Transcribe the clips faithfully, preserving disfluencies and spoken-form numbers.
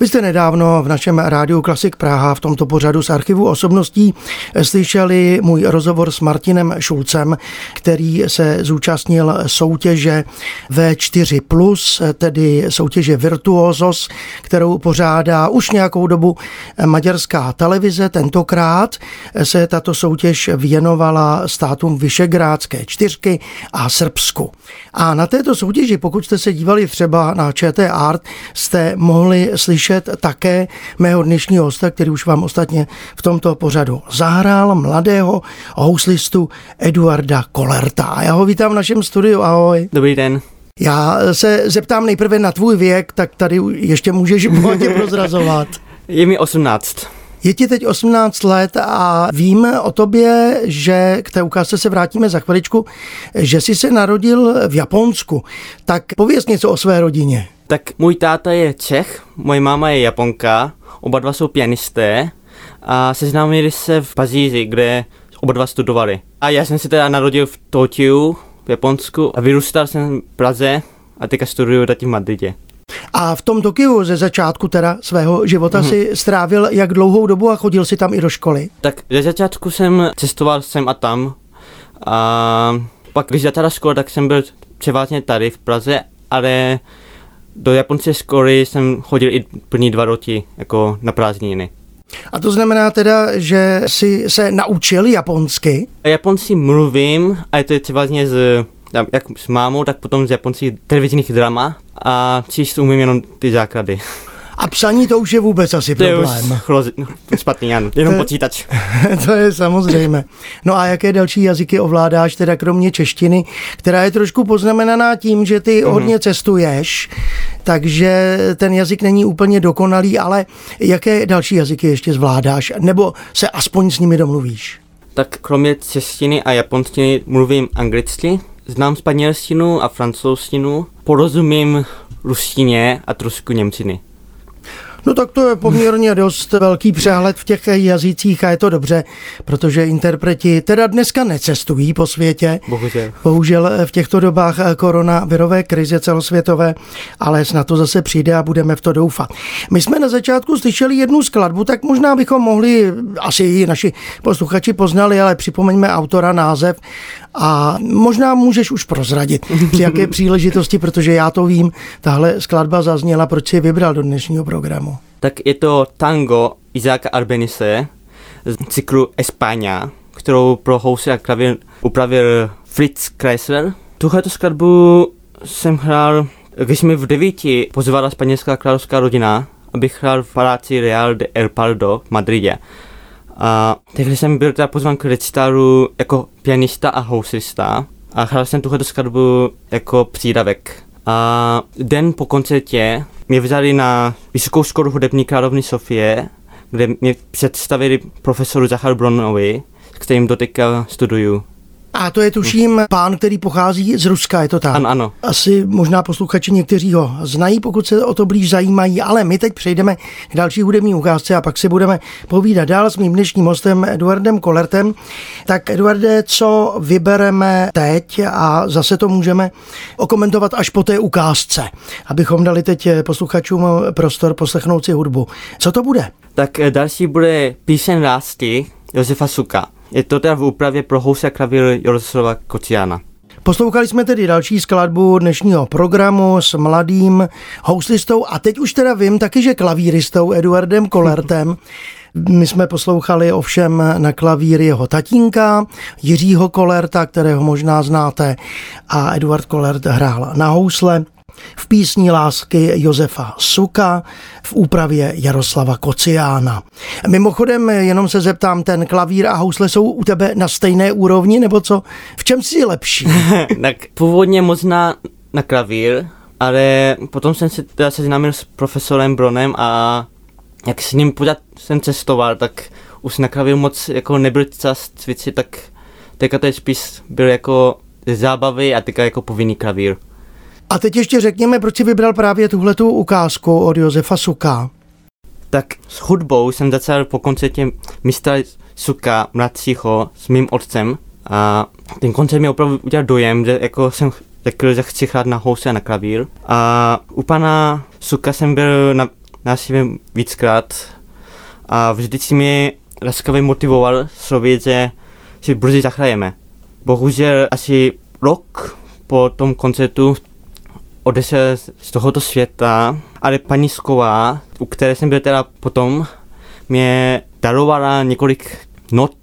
Vy jste nedávno v našem rádiu Klasik Praha v tomto pořadu z archivu osobností slyšeli můj rozhovor s Martinem Šulcem, který se zúčastnil soutěže vé čtyři plus, tedy soutěže Virtuosos, kterou pořádá už nějakou dobu maďarská televize. Tentokrát se tato soutěž věnovala státům Vyšegrádské čtyřky a Srbsku. A na této soutěži, pokud jste se dívali třeba na ČT Art, jste mohli slyšet také mého dnešního hosta, který už vám ostatně v tomto pořadu zahrál, mladého houslistu Eduarda Kollerta. Já ho vítám v našem studiu, ahoj. Dobrý den. Já se zeptám nejprve na tvůj věk, tak tady ještě můžeš bohatě prozrazovat. Je mi osmnáct. Je ti teď osmnáct let a vím o tobě, že k té ukázce se vrátíme za chviličku, že jsi se narodil v Japonsku. Tak pověz něco o své rodině. Tak můj táta je Čech, moje máma je Japonka, oba dva jsou pianisté a seznámili se v Paříži, kde oba dva studovali. A já jsem se teda narodil v Tokiu, v Japonsku, a vyrůstal jsem v Praze a teďka studuju tady v Madridě. A v tom Tokiu ze začátku teda svého života hmm. si strávil jak dlouhou dobu a chodil si tam i do školy? Tak ze začátku jsem cestoval sem a tam a pak když začala škola, tak jsem byl převážně tady v Praze, ale do japonské školy jsem chodil i plný dva roky, jako na prázdniny. A to znamená teda, že jsi se naučil japonsky? Japonsky mluvím, a to je třeba z, jak s mámou, tak potom z japonských televizních drama a číst umím jenom ty základy. A psaní to už je vůbec asi problém. To je už špatný, ano, jenom to, počítač. To je samozřejmě. No a jaké další jazyky ovládáš, teda kromě češtiny, která je trošku poznamenaná tím, že ty mm-hmm. hodně cestuješ, takže ten jazyk není úplně dokonalý, ale jaké další jazyky ještě zvládáš, nebo se aspoň s nimi domluvíš? Tak kromě češtiny a japonštiny mluvím anglicky, znám španělštinu a francouzštinu, porozumím ruštině a trošku němčiny. No tak to je poměrně dost velký přehled v těch jazycích a je to dobře, protože interpreti teda dneska necestují po světě. Bohužel. Bohužel v těchto dobách koronavirové krize celosvětové, ale snad to zase přijde a budeme v to doufat. My jsme na začátku slyšeli jednu skladbu, tak možná bychom mohli, asi ji naši posluchači poznali, ale připomeňme autora, název a možná můžeš už prozradit při jaké příležitosti, protože já to vím, tahle skladba zazněla, proč si ji vybral do dnešního programu. Tak je to tango Isaaca Albénize z cyklu España, kterou pro housle a klavír upravil Fritz Kreisler. Tuhleto skladbu jsem hrál, když mi v devíti pozvala španělská královská rodina, abych hrál v paláci Real de El Pardo v Madridě. A tehdy jsem byl teda pozván k recitálu jako pianista a houslista a hrál jsem tuhleto skladbu jako přídavek. A den po koncertě mě vzali na Vysokou školu hudební královny Sofie, kde mě představili profesoru Zacharu Bronovi, s kterým doteďka studuju. A to je tuším pán, který pochází z Ruska, je to tak? Ano, ano. Asi možná posluchači někteří ho znají, pokud se o to blíž zajímají, ale my teď přejdeme k další hudební ukázce a pak si budeme povídat dál s mým dnešním hostem Eduardem Kollertem. Tak Eduarde, co vybereme teď a zase to můžeme okomentovat až po té ukázce, abychom dali teď posluchačům prostor poslechnout si hudbu. Co to bude? Tak další bude Píseň lásky Josefa Suka. Je to teda v úpravě pro housle a klavír Jaroslava Kociána. Poslouchali jsme tedy další skladbu dnešního programu s mladým houslistou a teď už teda vím taky, že klavíristou Eduardem Kollertem. My jsme poslouchali ovšem na klavír jeho tatínka, Jiřího Kollerta, kterého možná znáte, a Eduard Kollert hrál na housle v Písni lásky Josefa Suka v úpravě Jaroslava Kociána. Mimochodem, jenom se zeptám, ten klavír a housle jsou u tebe na stejné úrovni, nebo co? V čem jsi lepší? Tak původně možná na klavír, ale potom jsem se teda seznámil s profesorem Bronem a jak s ním pořád jsem cestoval, tak už na klavír moc jako nebyl čas cvičit, tak teďka to je spíš byl jako zábavy a teďka jako povinný klavír. A teď ještě řekněme, proč jsi vybral právě tuhletu ukázku od Josefa Suka. Tak s hudbou jsem začal po koncertě mistra Suka mladšího s mým otcem a ten koncert mi opravdu udělal dojem, že jako jsem řekl, že chci hrát na housle a na klavír. A u pana Suka jsem byl na návštěvě víckrát a vždycky mě laskavě motivoval slovy, že si brzy zahrajeme. Bohužel asi rok po tom koncertu odešel z tohoto světa, ale paní Sková, u které jsem byl teda potom, mě darovala několik not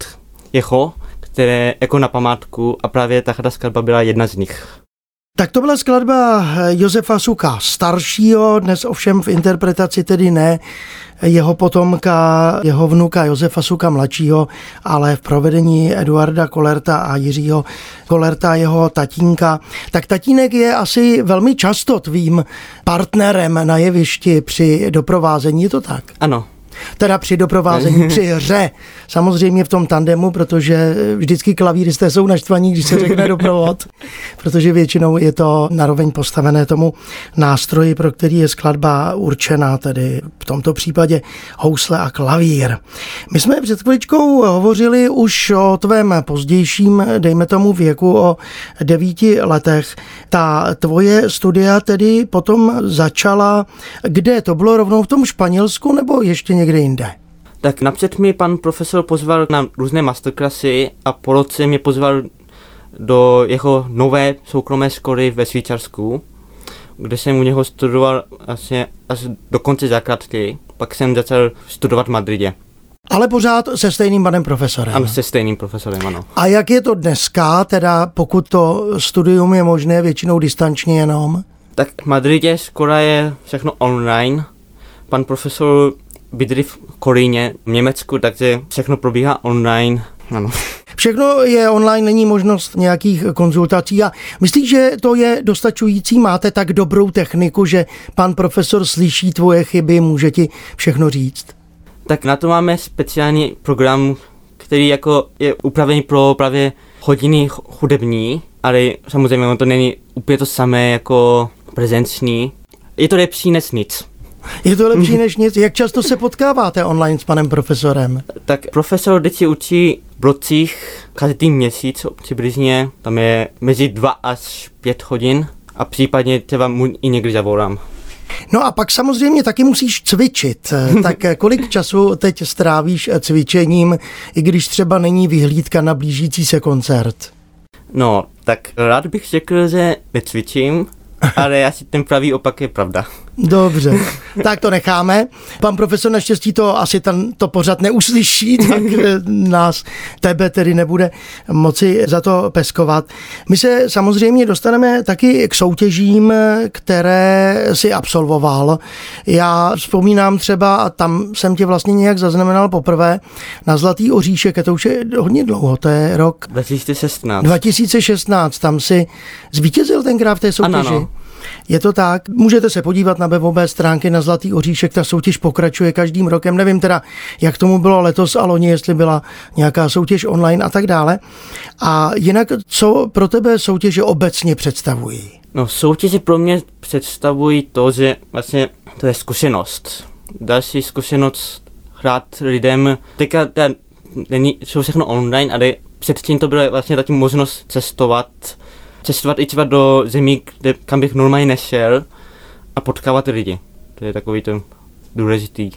jeho, které jako na památku, a právě tahle skladba byla jedna z nich. Tak to byla skladba Josefa Suka staršího, dnes ovšem v interpretaci tedy ne jeho potomka, jeho vnuka Josefa Suka mladšího, ale v provedení Eduarda Kollerta a Jiřího Kollerta, jeho tatínka. Tak tatínek je asi velmi často tvým partnerem na jevišti při doprovázení, je to tak? Ano. Teda při doprovázení, při hře. Samozřejmě v tom tandemu, protože vždycky klavíristé jsou naštvaní, když se řekne doprovod, protože většinou je to naroveň postavené tomu nástroji, pro který je skladba určená, tedy v tomto případě housle a klavír. My jsme před chviličkou hovořili už o tvém pozdějším, dejme tomu věku, o devíti letech. Ta tvoje studia tedy potom začala, kde to bylo rovnou v tom Španělsku nebo ještě někde jinde? Tak napřed mi pan profesor pozval na různé masterclassy a po roce mě pozval do jeho nové soukromé školy ve Švýcarsku, kde jsem u něho studoval asi, asi do konce základky, pak jsem začal studovat v Madridě. Ale pořád se stejným panem profesorem. Ano, se stejným profesorem, ano. A jak je to dneska, teda pokud to studium je možné většinou distančně jenom? Tak v Madridě škola je všechno online. Pan profesor bydlí v Kolíně, v Německu, takže všechno probíhá online. Ano. Všechno je online, není možnost nějakých konzultací a myslíš, že to je dostačující? Máte tak dobrou techniku, že pan profesor slyší tvoje chyby, může ti všechno říct? Tak na to máme speciální program, který jako je upravený pro právě hodiny hudební, ale samozřejmě on to není úplně to samé jako prezenční. Je to lepší než nic. Je to lepší než nic. Jak často se potkáváte online s panem profesorem? Tak profesor vždycky učí v blocích každý měsíc přibližně. Tam je mezi dva až pět hodin a případně třeba mu i někdy zavolám. No a pak samozřejmě taky musíš cvičit. Tak kolik času teď strávíš cvičením, i když třeba není vyhlídka na blížící se koncert? No, tak rád bych řekl, že necvičím, ale asi ten pravý opak je pravda. Dobře, tak to necháme. Pan profesor naštěstí to asi ten, to pořád neuslyší, tak nás, tebe tedy nebude moci za to peskovat. My se samozřejmě dostaneme taky k soutěžím, které si absolvoval. Já vzpomínám třeba, a tam jsem tě vlastně nějak zaznamenal poprvé, na Zlatý oříšek, a to už je hodně dlouho, to je rok... dva tisíce šestnáct. dva tisíce šestnáct, tam si zvítězil tenkrát v té soutěži. Ano, no. Je to tak, můžete se podívat na webové stránky na Zlatý oříšek, ta soutěž pokračuje každým rokem, nevím teda, jak tomu bylo letos a loni, jestli byla nějaká soutěž online a tak dále. A jinak, co pro tebe soutěže obecně představují? No soutěže pro mě představují to, že vlastně to je zkušenost. Další zkušenost hrát lidem, teďka není, jsou všechno online, ale předtím to byla vlastně taky možnost cestovat, cestovat i třeba do zemí, kde, kam bych normálně nešel, a potkávat lidi. To je takový to důležitý.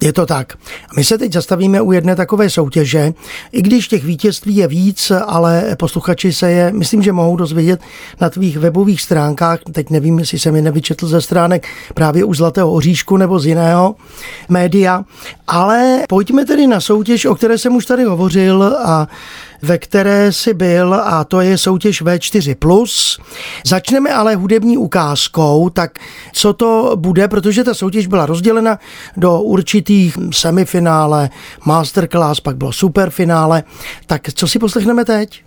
Je to tak. My se teď zastavíme u jedné takové soutěže. I když těch vítězství je víc, ale posluchači se je, myslím, že mohou dozvědět na tvých webových stránkách. Teď nevím, jestli jsem je nevyčetl ze stránek právě u Zlatého oříšku nebo z jiného média. Ale pojďme tedy na soutěž, o které jsem už tady hovořil a ve které jsi byl, a to je soutěž vé čtyři plus. Začneme ale hudební ukázkou, tak co to bude, protože ta soutěž byla rozdělena do určitých semifinále, masterclass, pak bylo superfinále, tak co si poslechneme teď?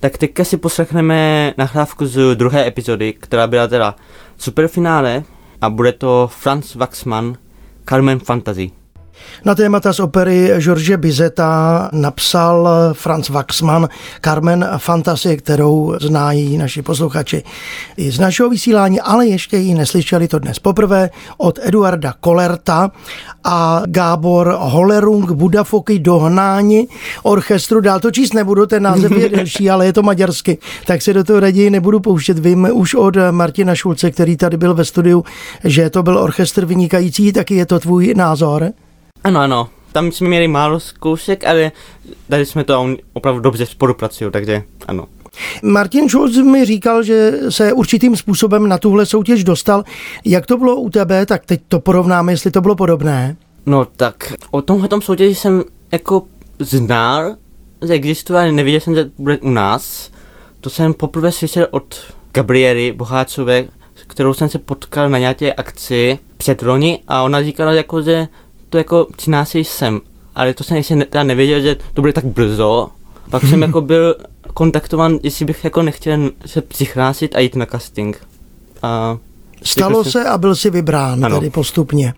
Tak teďka si poslechneme nahrávku z druhé epizody, která byla teda superfinále, a bude to Franz Waxman, Carmen Fantasy. Na témata z opery George Bizeta napsal Franz Waxman Carmen Fantasy, kterou znají naši posluchači i z našeho vysílání, ale ještě ji neslyšeli to dnes poprvé od Eduarda Kollerta a Gábor Hollerung Budafoki Dohnányi orchestru. Dál to číst nebudu, ten název je delší, ale je to maďarsky, tak se do toho raději nebudu pouštět. Vím už od Martina Šulce, který tady byl ve studiu, že to byl orchestr vynikající, taky je to tvůj názor? Ano, ano. Tam jsme měli málo zkoušek, ale tady jsme to opravdu dobře spolupracují, takže ano. Martin Šulc mi říkal, že se určitým způsobem na tuhle soutěž dostal. Jak to bylo u tebe, tak teď to porovnáme, jestli to bylo podobné. No tak o tomhletom soutěži jsem jako znal, že existuje, ale neviděl jsem, že bude u nás. To jsem poprvé slyšel od Gabriely Boháčové, kterou jsem se potkal na nějaké akci předloni, a ona říkala, jako, že to jako přináší sem, ale to jsem ještě ne, teda nevěděl, že to bude tak brzo. Pak jsem jako byl kontaktovan, jestli bych jako nechtěl se přihlásit a jít na casting. A stalo se a byl si vybrán, ano. Tady postupně.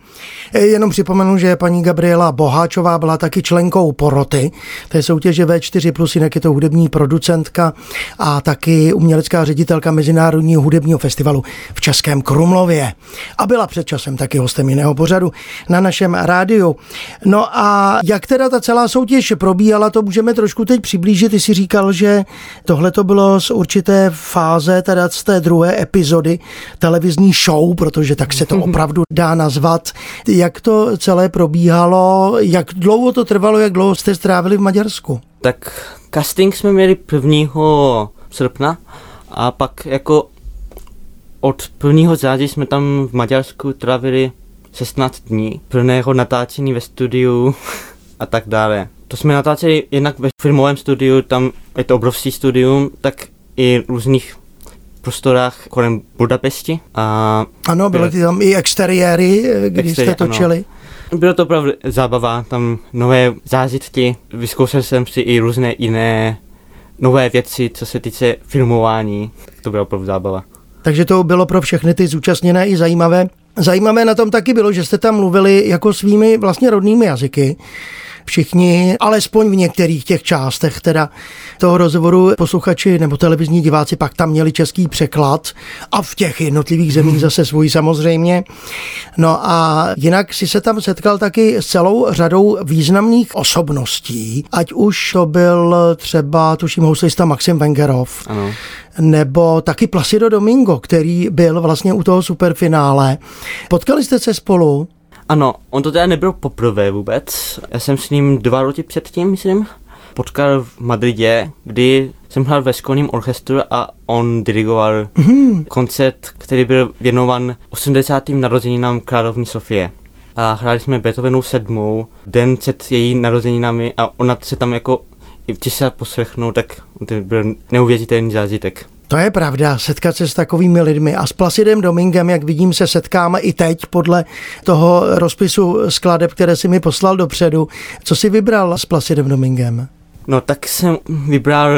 Jenom připomenu, že paní Gabriela Boháčová byla taky členkou poroty té soutěže vé čtyři plus, jinak je to hudební producentka a taky umělecká ředitelka Mezinárodního hudebního festivalu v Českém Krumlově. A byla před časem taky hostem jiného pořadu na našem rádiu. No a jak teda ta celá soutěž probíhala, to můžeme trošku teď přiblížit. Ty si říkal, že tohle to bylo z určité fáze, teda z té druhé epizody televizní show, protože tak se to opravdu dá nazvat. Jak to celé probíhalo, jak dlouho to trvalo, jak dlouho jste strávili v Maďarsku? Tak casting jsme měli prvního srpna a pak jako od prvního září jsme tam v Maďarsku trávili šestnáct dní plného natáčení ve studiu a tak dále. To jsme natáčeli jednak ve filmovém studiu, tam je to obrovský studium, tak i různých prostorách kolem Budapešti. A ano, byly ty tam i exteriéry, když exteriér, jste točili. Ano. Bylo to opravdu zábava, tam nové zážitky, vyzkoušel jsem si i různé jiné nové věci, co se týče filmování, tak to byla opravdu zábava. Takže to bylo pro všechny ty zúčastněné i zajímavé. Zajímavé na tom taky bylo, že jste tam mluvili jako svými vlastně rodnými jazyky. Všichni, alespoň v některých těch částech teda toho rozhovoru posluchači nebo televizní diváci pak tam měli český překlad a v těch jednotlivých zemích zase svůj samozřejmě. No a jinak si se tam setkal taky s celou řadou významných osobností, ať už to byl třeba tuším houslista Maxim Wengerov, ano. Nebo taky Placido Domingo, který byl vlastně u toho superfinále. Potkali jste se spolu? Ano, on to teda nebyl poprvé vůbec. Já jsem s ním dva roky předtím, myslím, potkal v Madridě, kdy jsem hrál ve školním orchestru a on dirigoval mm-hmm. koncert, který byl věnovan osmdesátým narozeninám královny Sofie. A hráli jsme Beethovenu sedmou, den před její narozeninami, a ona se tam jako, když se poslechnou, tak to byl neuvěřitelný zážitek. To je pravda, setkat se s takovými lidmi a s Placidem Domingem, jak vidím, se setkáme i teď podle toho rozpisu skladeb, které si mi poslal dopředu. Co jsi vybral s Placidem Domingem? No tak jsem vybral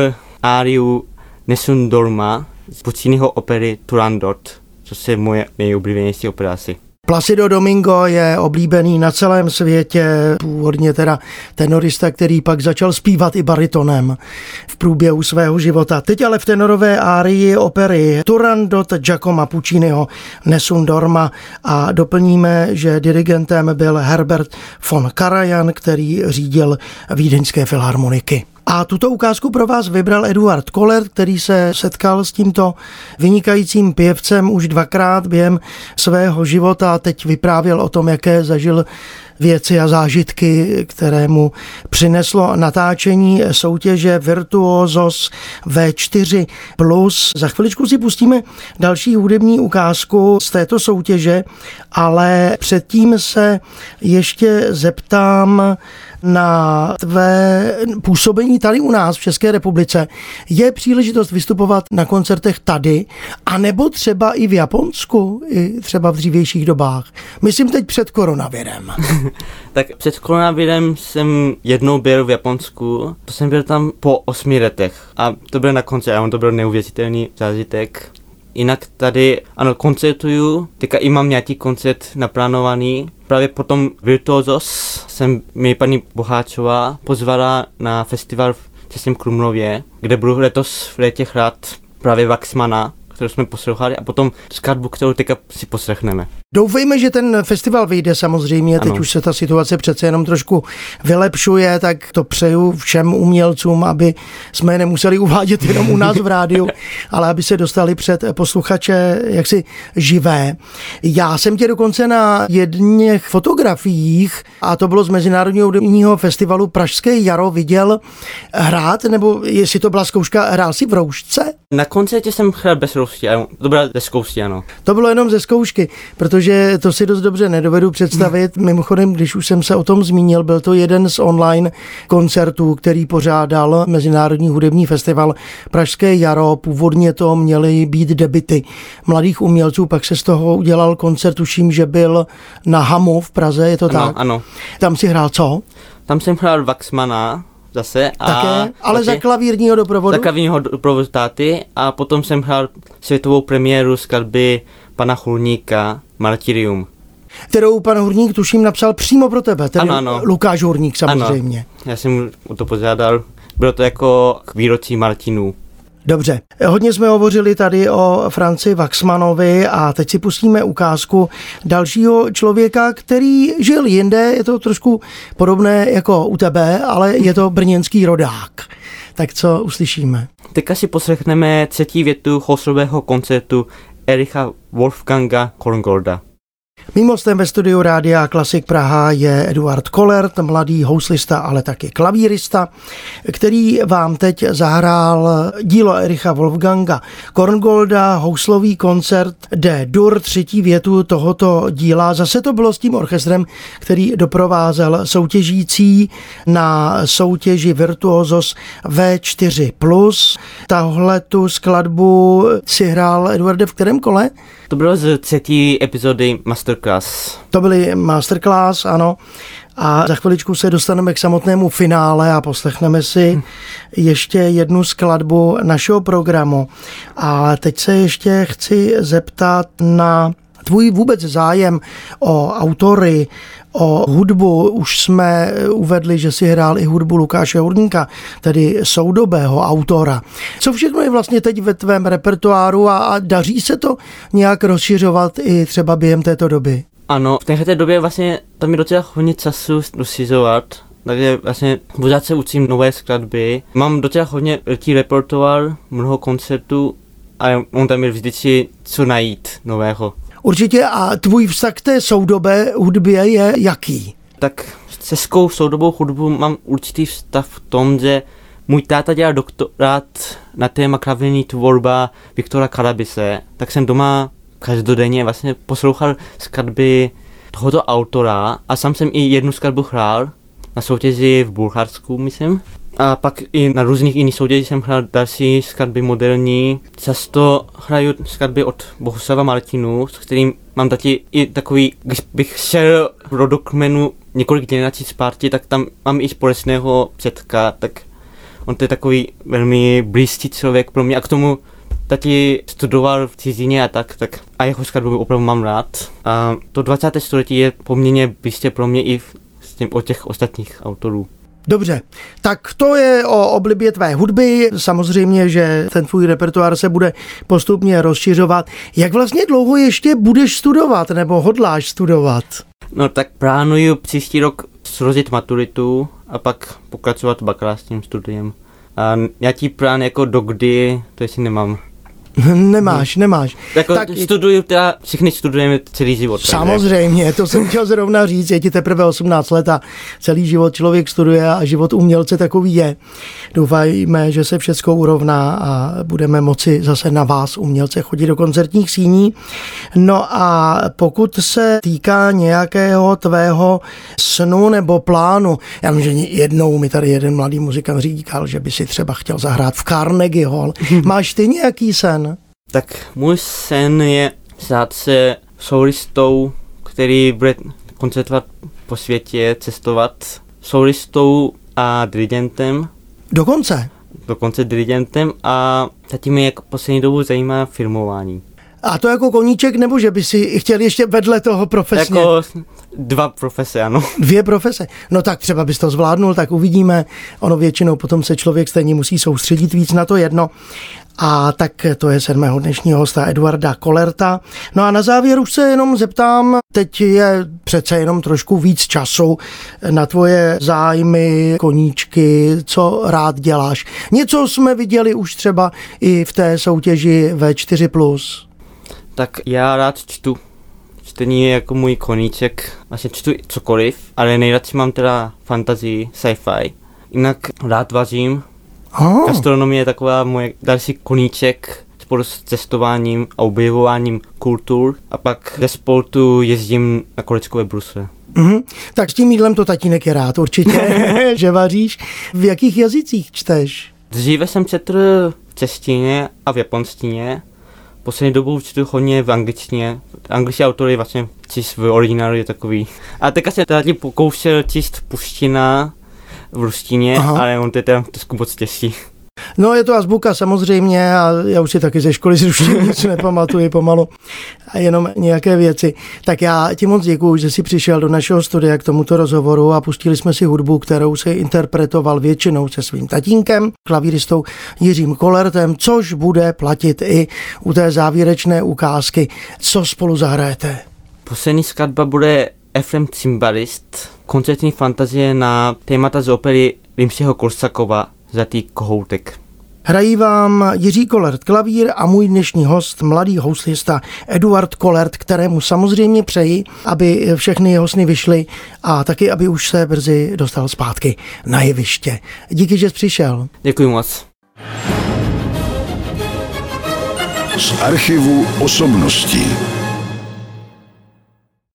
áriu Nessun Dorma z Pucciniho opery Turandot, což je moje nejoblíbenější opera asi. Placido Domingo je oblíbený na celém světě, původně teda tenorista, který pak začal zpívat i baritonem v průběhu svého života. Teď ale v tenorové árii opery Turandot Giacoma Pucciniho Nessun Dorma a doplníme, že dirigentem byl Herbert von Karajan, který řídil vídeňské filharmoniky. A tuto ukázku pro vás vybral Eduard Kollert, který se setkal s tímto vynikajícím pěvcem už dvakrát během svého života a teď vyprávěl o tom, jaké zažil věci a zážitky, které mu přineslo natáčení soutěže Virtuosos vé čtyři plus. Za chviličku si pustíme další hudební ukázku z této soutěže, ale předtím se ještě zeptám na tvé působení tady u nás v České republice. Je příležitost vystupovat na koncertech tady, anebo třeba i v Japonsku, i třeba v dřívějších dobách? Myslím teď před koronavirem. Tak před koronavirem jsem jednou byl v Japonsku, to jsem byl tam po osmi letech a to byl na koncert a on to byl neuvěřitelný zážitek. Jinak tady, ano, koncertuju, teďka i mám nějaký koncert naplánovaný. Právě potom Virtuosos jsem mě paní Boháčová pozvala na festival v Českém Krumlově, kde budu letos v létě hrát právě Waxmana, kterou jsme poslouchali, a potom skladbu, kterou teďka si poslechneme. Doufejme, že ten festival vyjde samozřejmě, ano. Teď už se ta situace přece jenom trošku vylepšuje, tak to přeju všem umělcům, aby jsme je nemuseli uvádět jenom u nás v rádiu, ale aby se dostali před posluchače jaksi živé. Já jsem tě dokonce na jedných fotografiích, a to bylo z Mezinárodního hudebního festivalu Pražské jaro, viděl hrát, nebo jestli to byla zkouška, hrál si v roušce? Na koncertě jsem hrál bez roušky, to bylo ze zkoušky, ano. To bylo jenom ze zkoušky, protože Protože to si dost dobře nedovedu představit. Mimochodem, když už jsem se o tom zmínil, byl to jeden z online koncertů, který pořádal Mezinárodní hudební festival Pražské jaro. Původně to měly být debity mladých umělců, pak se z toho udělal koncert, tuším, že byl na Hamu v Praze, je to ano, tak? Ano. Tam si hrál co? Tam jsem hrál Waxmana zase. A také? Ale taky za klavírního doprovodu? Za klavírního doprovodu táty a potom jsem hrál světovou premiéru skladby pana Hurníka Martyrium, kterou pan Hurník tuším napsal přímo pro tebe, tedy ano, ano. Lukáš Hurník samozřejmě. Ano, já jsem o to požádal, bylo to jako k výročí Martinů. Dobře, hodně jsme hovořili tady o Franzi Waxmanovi a teď si pustíme ukázku dalšího člověka, který žil jinde, je to trošku podobné jako u tebe, ale je to brněnský rodák. Tak co uslyšíme? Teďka si poslechneme třetí větu Chosrového koncertu Ericha Wolfganga Korngolda. Mým hostem ve studiu Rádia Klasik Praha je Eduard Kollert, mladý houslista, ale taky klavírista, který vám teď zahrál dílo Ericha Wolfganga Korngolda, houslový koncert D. Dur, třetí větu tohoto díla. Zase to bylo s tím orchestrem, který doprovázel soutěžící na soutěži Virtuosos vé čtyři plus. Tahle tu skladbu si hrál, Eduarde, v kterém kole? To bylo z třetí epizody Masterclass. To byly Masterclass, ano. A za chviličku se dostaneme k samotnému finále a poslechneme si ještě jednu skladbu našeho programu. A teď se ještě chci zeptat na tvůj vůbec zájem o autory, o hudbu. Už jsme uvedli, že si hrál i hudbu Lukáše Hurníka, tedy soudobého autora. Co všechno je vlastně teď ve tvém repertoáru a, a daří se to nějak rozšiřovat i třeba během této doby? Ano, v této době vlastně tam je docela hodně času rozšiřovat, takže vlastně pořád se učím nové skladby. Mám docela hodně velký repertoár, mnoho koncertů a on tam je vždycky co najít nového. Určitě. A tvůj vztah k té soudobé hudbě je jaký? Tak s českou soudobou hudbu mám určitý vztah v tom, že můj táta dělal doktorát na téma klavírní tvorba Viktora Karabise, tak jsem doma každodenně vlastně poslouchal skladby tohoto autora a sám jsem i jednu skladbu hrál na soutěži v Bulharsku, myslím. A pak i na různých jiných soutěžích jsem hrál další skladby moderní. Často hraju skladby od Bohuslava Martinů, s kterým mám taky i takový, když bych šel do dokumenu několik generací zpátky, tak tam mám i společného předka, tak on to je takový velmi blízký člověk pro mě a k tomu taky studoval v cizině a tak, tak a jeho skladbu opravdu mám rád. A to dvacáté století je poměrně blízké pro mě i s tím od těch ostatních autorů. Dobře, tak to je o oblibě tvé hudby, samozřejmě, že ten tvůj repertoár se bude postupně rozšiřovat. Jak vlastně dlouho ještě budeš studovat, nebo hodláš studovat? No tak plánuju příští rok složit maturitu a pak pokračovat bakalářským studiem. A nějaký plán jako dokdy, to ještě nemám. Nemáš, nemáš. Jako tak studuju, teda všichni studujeme celý život. Samozřejmě, ne? To jsem chtěl zrovna říct, je ti teprve osmnáct let a celý život člověk studuje a život umělce takový je. Doufajme, že se všechno urovná a budeme moci zase na vás, umělce, chodit do koncertních síní. No a pokud se týká nějakého tvého snu nebo plánu, já vím, že jednou mi tady jeden mladý muzikant říkal, že by si třeba chtěl zahrát v Carnegie Hall. Máš ty nějaký sen? Tak můj sen je stát se solistou, který bude koncertovat po světě, cestovat, solistou a dirigentem. Dokonce? dokonce dirigentem a zatím mě jako poslední dobu zajímá filmování. A to jako koníček, nebo že by si chtěl ještě vedle toho profesně? Jako dva profese, ano. Dvě profese. No tak třeba bys to zvládnul, tak uvidíme. Ono většinou potom se člověk stejně musí soustředit víc na to jedno. A tak to je sedmého dnešního hosta Eduarda Kollerta. No a na závěr už se jenom zeptám, teď je přece jenom trošku víc času na tvoje zájmy, koníčky, co rád děláš. Něco jsme viděli už třeba i v té soutěži vé čtyři plus. Tak já rád čtu. Čtení je jako můj koníček. Vlastně čtu cokoliv, ale nejradši mám teda fantazii, sci-fi. Jinak rád vařím. Oh. Gastronomie je taková moje další koníček spolu s cestováním a objevováním kultur. A pak ze sportu jezdím na kolečkové brusle. Mm-hmm. Tak s tím jídlem to tatínek je rád určitě, že vaříš. V jakých jazycích čteš? Dříve jsem četl v češtině a v japonštině. Poslední dobou čtu hodně v angličtině. Angličtí autory vlastně číst v originálu je takový. A teďka jsem tady pokoušel číst puština v ruštině, aha, ale on to je teda trošku moc těžší. No je to azbuka samozřejmě a já už si taky ze školy z ruštiny nic nepamatuji pomalu a jenom nějaké věci. Tak já ti moc děkuju, že jsi přišel do našeho studia k tomuto rozhovoru a pustili jsme si hudbu, kterou si interpretoval většinou se svým tatínkem, klavíristou Jiřím Kollertem, což bude platit i u té závěrečné ukázky. Co spolu zahrajete? Poslední skladba bude Efrem Cymbalist, koncertní fantazie na témata z opery Rimského Korsakova Zlatý kohoutek. Hrají vám Jiří Kollert klavír a můj dnešní host, mladý houslista Eduard Kollert, kterému samozřejmě přeji, aby všechny jeho sny vyšly a taky, aby už se brzy dostal zpátky na jeviště. Díky, že jsi přišel. Děkuji moc. Z archivu osobností.